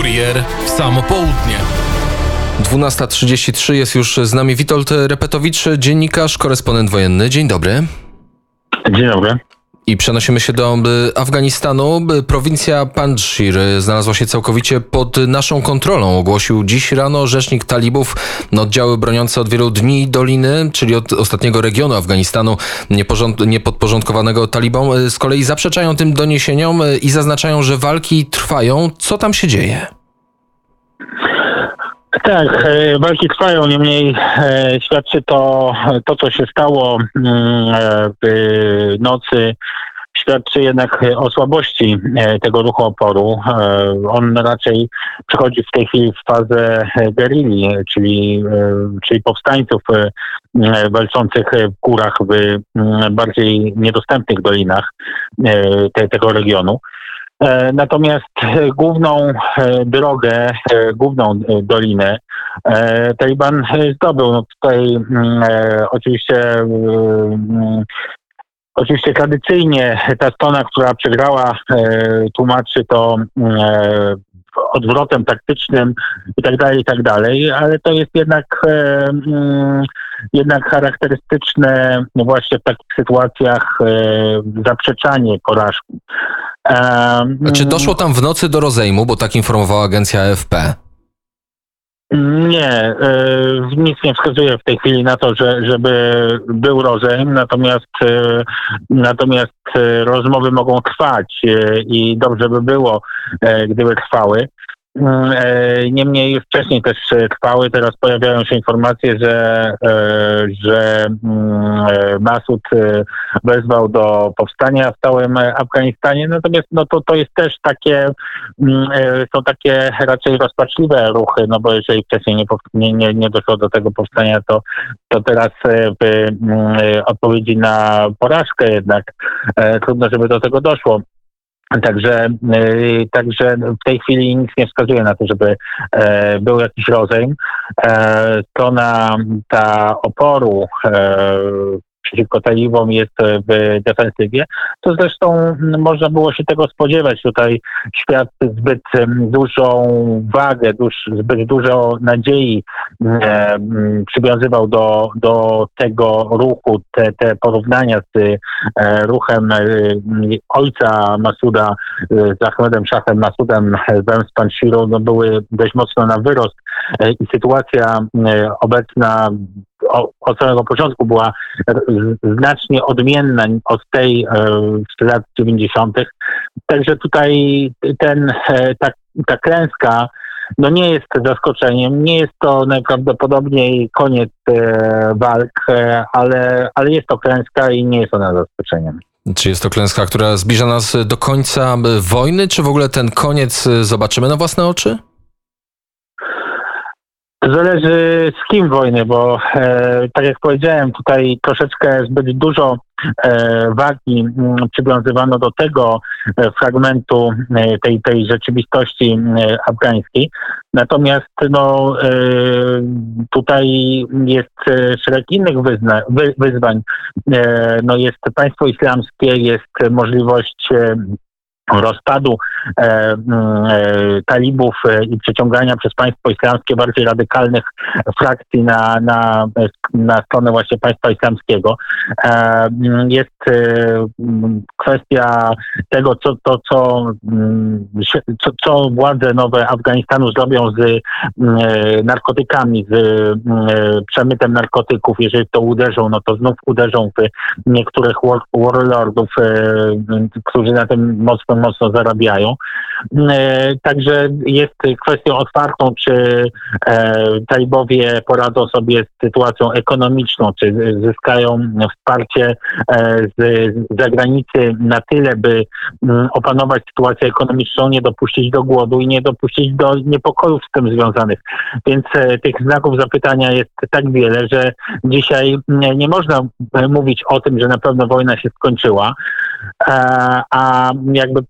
Kurier w samo południe. 12:33 jest już z nami Witold Repetowicz, dziennikarz, korespondent wojenny. Dzień dobry. Dzień dobry. I przenosimy się do Afganistanu. Prowincja Pandższir znalazła się całkowicie pod naszą kontrolą, ogłosił dziś rano rzecznik talibów. Oddziały broniące od wielu dni doliny, czyli od ostatniego regionu Afganistanu niepodporządkowanego talibom, z kolei zaprzeczają tym doniesieniom i zaznaczają, że walki trwają. Co tam się dzieje? Tak, walki trwają, niemniej świadczy to, co się stało w nocy, świadczy jednak o słabości tego ruchu oporu. On raczej przechodzi w tej chwili w fazę guerilli, czyli powstańców walczących w górach, w bardziej niedostępnych dolinach tego regionu. Natomiast główną drogę, główną dolinę Taliban zdobył. No tutaj oczywiście tradycyjnie ta strona, która przegrała, tłumaczy to odwrotem taktycznym i tak dalej, ale to jest jednak charakterystyczne właśnie w takich sytuacjach zaprzeczanie porażki. Czy doszło tam w nocy do rozejmu, bo tak informowała agencja AFP? Nie, nic nie wskazuje w tej chwili na to, żeby był rozejm, natomiast rozmowy mogą trwać i dobrze by było, gdyby trwały. Niemniej wcześniej też trwały, teraz pojawiają się informacje, że Masud wezwał do powstania w całym Afganistanie, natomiast to jest też są takie raczej rozpaczliwe ruchy, no bo jeżeli wcześniej nie doszło do tego powstania, to teraz w odpowiedzi na porażkę jednak trudno, żeby do tego doszło. Także w tej chwili nic nie wskazuje na to, żeby był jakiś rozejm. Strona ta oporu przeciwko talibom jest w defensywie. To zresztą można było się tego spodziewać. Tutaj świadczy zbyt dużą wagę, zbyt dużo nadziei przywiązywał do tego ruchu. Te porównania z ruchem ojca Masuda, z Ahmadem Shahem Masudem, z Pandższiru, były dość mocno na wyrost. I sytuacja obecna od samego początku była znacznie odmienna od tej z lat 90. Także tutaj ta klęska nie jest zaskoczeniem, nie jest to najprawdopodobniej koniec walk, ale jest to klęska i nie jest ona zaskoczeniem. Czy jest to klęska, która zbliża nas do końca wojny, czy w ogóle ten koniec zobaczymy na własne oczy? Zależy z kim wojny, bo tak jak powiedziałem, tutaj troszeczkę zbyt dużo wagi przywiązywano do tego fragmentu tej rzeczywistości afgańskiej. Natomiast tutaj jest szereg innych wyzwań. Jest państwo islamskie, jest możliwość rozpadu talibów i przeciągania przez państwo islamskie bardziej radykalnych frakcji na stronę właśnie państwa islamskiego. Jest kwestia tego, co władze nowe Afganistanu zrobią z narkotykami, z przemytem narkotyków. Jeżeli to uderzą, to znów uderzą w niektórych warlordów, którzy na tym mocno zarabiają. Także jest kwestią otwartą, czy talibowie poradzą sobie z sytuacją ekonomiczną, czy zyskają wsparcie z zagranicy na tyle, by opanować sytuację ekonomiczną, nie dopuścić do głodu i nie dopuścić do niepokojów z tym związanych. Więc tych znaków zapytania jest tak wiele, że dzisiaj nie można mówić o tym, że na pewno wojna się skończyła, a jakby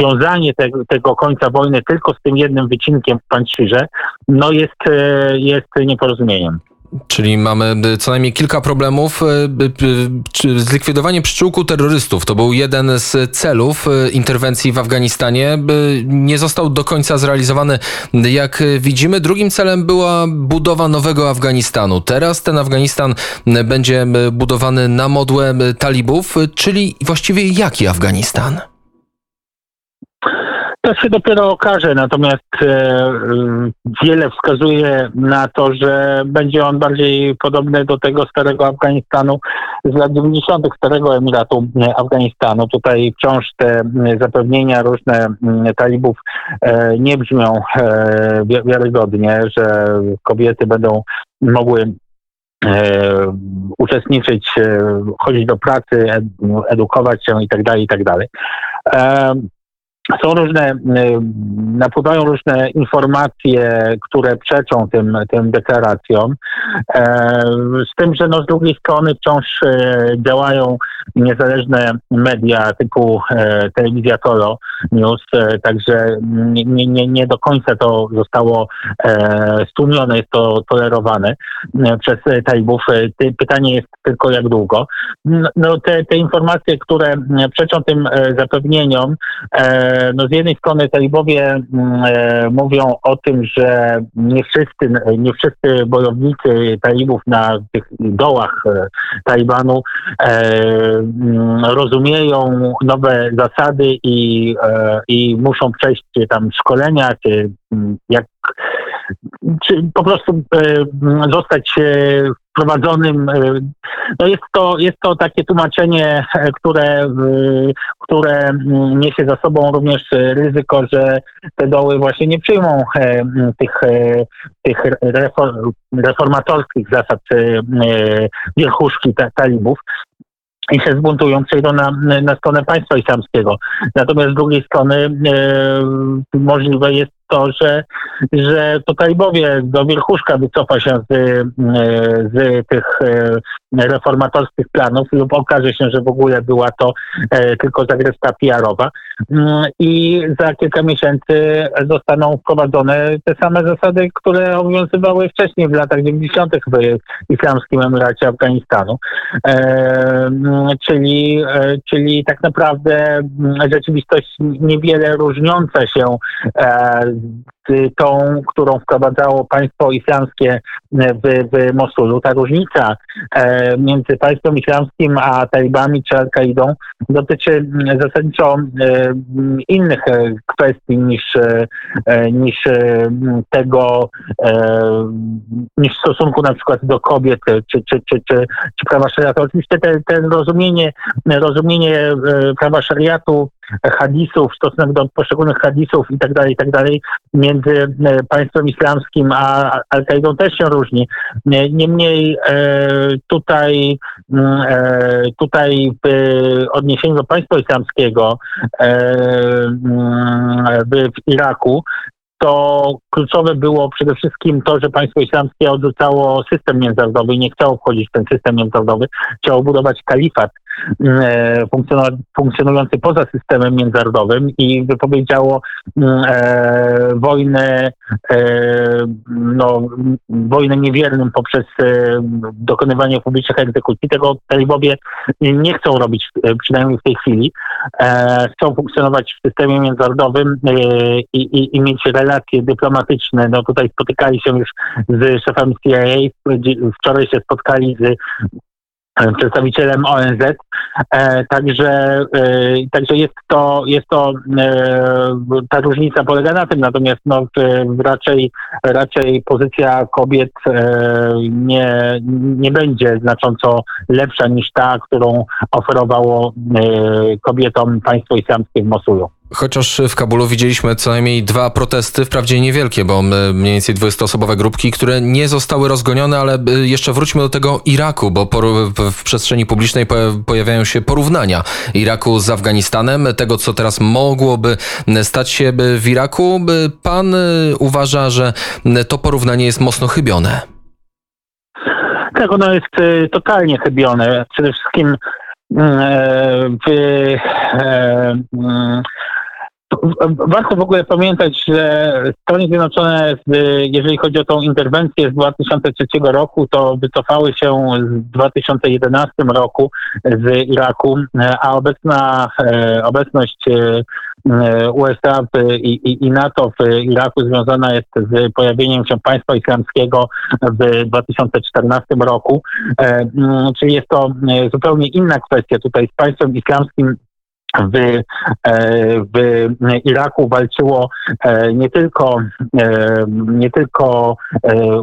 wiązanie tego końca wojny tylko z tym jednym wycinkiem w Pandższirze, jest nieporozumieniem. Czyli mamy co najmniej kilka problemów. Zlikwidowanie przyczółku terrorystów to był jeden z celów interwencji w Afganistanie. Nie został do końca zrealizowany, jak widzimy. Drugim celem była budowa nowego Afganistanu. Teraz ten Afganistan będzie budowany na modłę talibów, czyli właściwie jaki Afganistan? To się dopiero okaże, natomiast wiele wskazuje na to, że będzie on bardziej podobny do tego starego Afganistanu z lat 90., starego Emiratu Afganistanu. Tutaj wciąż te zapewnienia różne talibów nie brzmią wiarygodnie, że kobiety będą mogły uczestniczyć, chodzić do pracy, edukować się itd. Napływają różne informacje, które przeczą tym deklaracjom. Z tym, że z drugiej strony wciąż działają niezależne media typu telewizja Tolo News, także nie do końca to zostało stłumione, jest to tolerowane przez talibów. Pytanie jest tylko, jak długo. Te informacje, które przeczą tym zapewnieniom, z jednej strony talibowie mówią o tym, że nie wszyscy bojownicy talibów na tych dołach Talibanu rozumieją nowe zasady i muszą przejść tam szkolenia, czy po prostu zostać prowadzonym. Jest to takie tłumaczenie, które niesie za sobą również ryzyko, że te doły właśnie nie przyjmą tych reformatorskich zasad wierchuszki talibów i się zbuntują, przejdą na stronę państwa islamskiego. Natomiast z drugiej strony możliwe jest to, że to talibowie do wierchuszka wycofa się z tych reformatorskich planów lub okaże się, że w ogóle była to tylko zagrywka PR-owa i za kilka miesięcy zostaną wprowadzone te same zasady, które obowiązywały wcześniej w latach 90. w Islamskim Emiracie Afganistanu. Czyli tak naprawdę rzeczywistość niewiele różniąca się tą, którą wprowadzało państwo islamskie w Mosulu. Ta różnica między państwem islamskim a talibami czy Al-Kaidą dotyczy zasadniczo innych kwestii niż tego, niż w stosunku na przykład do kobiet czy prawa szariatu. Oczywiście ten rozumienie prawa szariatu, hadisów, stosunek do poszczególnych hadisów i tak dalej między państwem islamskim a Al-Kaidą też się różni. Niemniej tutaj w odniesieniu do państwa islamskiego w Iraku to kluczowe było przede wszystkim to, że państwo islamskie odrzucało system międzynarodowy i nie chciało wchodzić w ten system międzynarodowy. Chciało budować kalifat funkcjonujący poza systemem międzynarodowym i wypowiedziało wojnę niewiernym poprzez dokonywanie publicznych egzekucji. Tego talibowie nie chcą robić, przynajmniej w tej chwili. Chcą funkcjonować w systemie międzynarodowym i mieć relacje dyplomatyczne. Tutaj spotykali się już z szefami CIA, wczoraj się spotkali z przedstawicielem ONZ, także ta różnica polega na tym, natomiast raczej pozycja kobiet nie będzie znacząco lepsza niż ta, którą oferowało kobietom państwo islamskie w Mosulu. Chociaż w Kabulu widzieliśmy co najmniej dwa protesty, wprawdzie niewielkie, bo mniej więcej 20-osobowe grupki, które nie zostały rozgonione, ale jeszcze wróćmy do tego Iraku, bo w przestrzeni publicznej pojawiają się porównania Iraku z Afganistanem, tego co teraz mogłoby stać się w Iraku. Pan uważa, że to porównanie jest mocno chybione? Tak, ono jest totalnie chybione. Przede wszystkim Warto w ogóle pamiętać, że Stany Zjednoczone, jeżeli chodzi o tą interwencję z 2003 roku, to wycofały się w 2011 roku z Iraku, a obecność USA i NATO w Iraku związana jest z pojawieniem się Państwa Islamskiego w 2014 roku. Czyli jest to zupełnie inna kwestia. Tutaj z Państwem Islamskim w Iraku walczyło nie tylko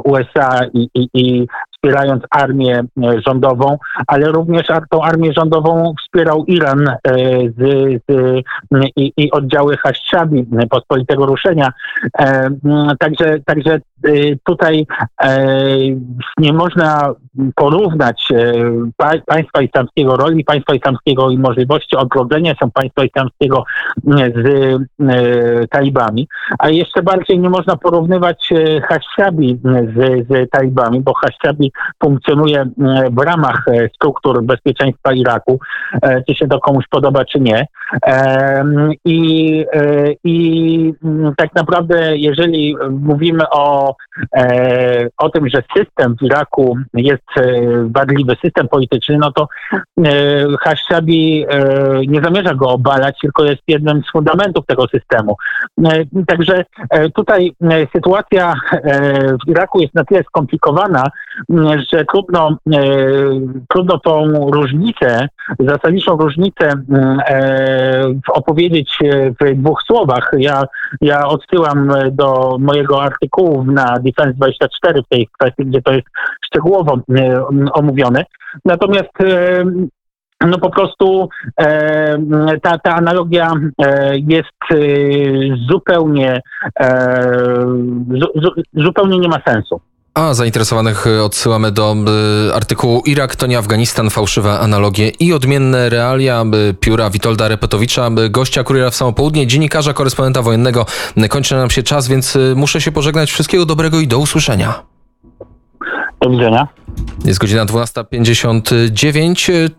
USA i wspierając armię rządową, ale również tą armię rządową wspierał Iran i oddziały Haszd Pospolitego Ruszenia. Także tutaj nie można porównać państwa islamskiego, roli państwa islamskiego i możliwości odrodzenia się państwa islamskiego z talibami, a jeszcze bardziej nie można porównywać Haszd z talibami, bo Haszd funkcjonuje w ramach struktur bezpieczeństwa Iraku, czy się to komuś podoba, czy nie. I tak naprawdę, jeżeli mówimy o tym, że system w Iraku jest wadliwy, system polityczny, no to Haszd nie zamierza go obalać, tylko jest jednym z fundamentów tego systemu. Także tutaj sytuacja w Iraku jest na tyle skomplikowana, że trudno tą różnicę, zasadniczą różnicę opowiedzieć w dwóch słowach. Ja odsyłam do mojego artykułu na Defense 24 w tej kwestii, gdzie to jest szczegółowo omówione. Natomiast no po prostu ta analogia jest zupełnie nie ma sensu. A zainteresowanych odsyłamy do artykułu Irak to nie Afganistan, fałszywe analogie i odmienne realia pióra Witolda Repetowicza, gościa Kuriera w samo południe, dziennikarza, korespondenta wojennego. Kończy nam się czas, więc muszę się pożegnać. Wszystkiego dobrego i do usłyszenia. Do widzenia. Jest godzina 12:59.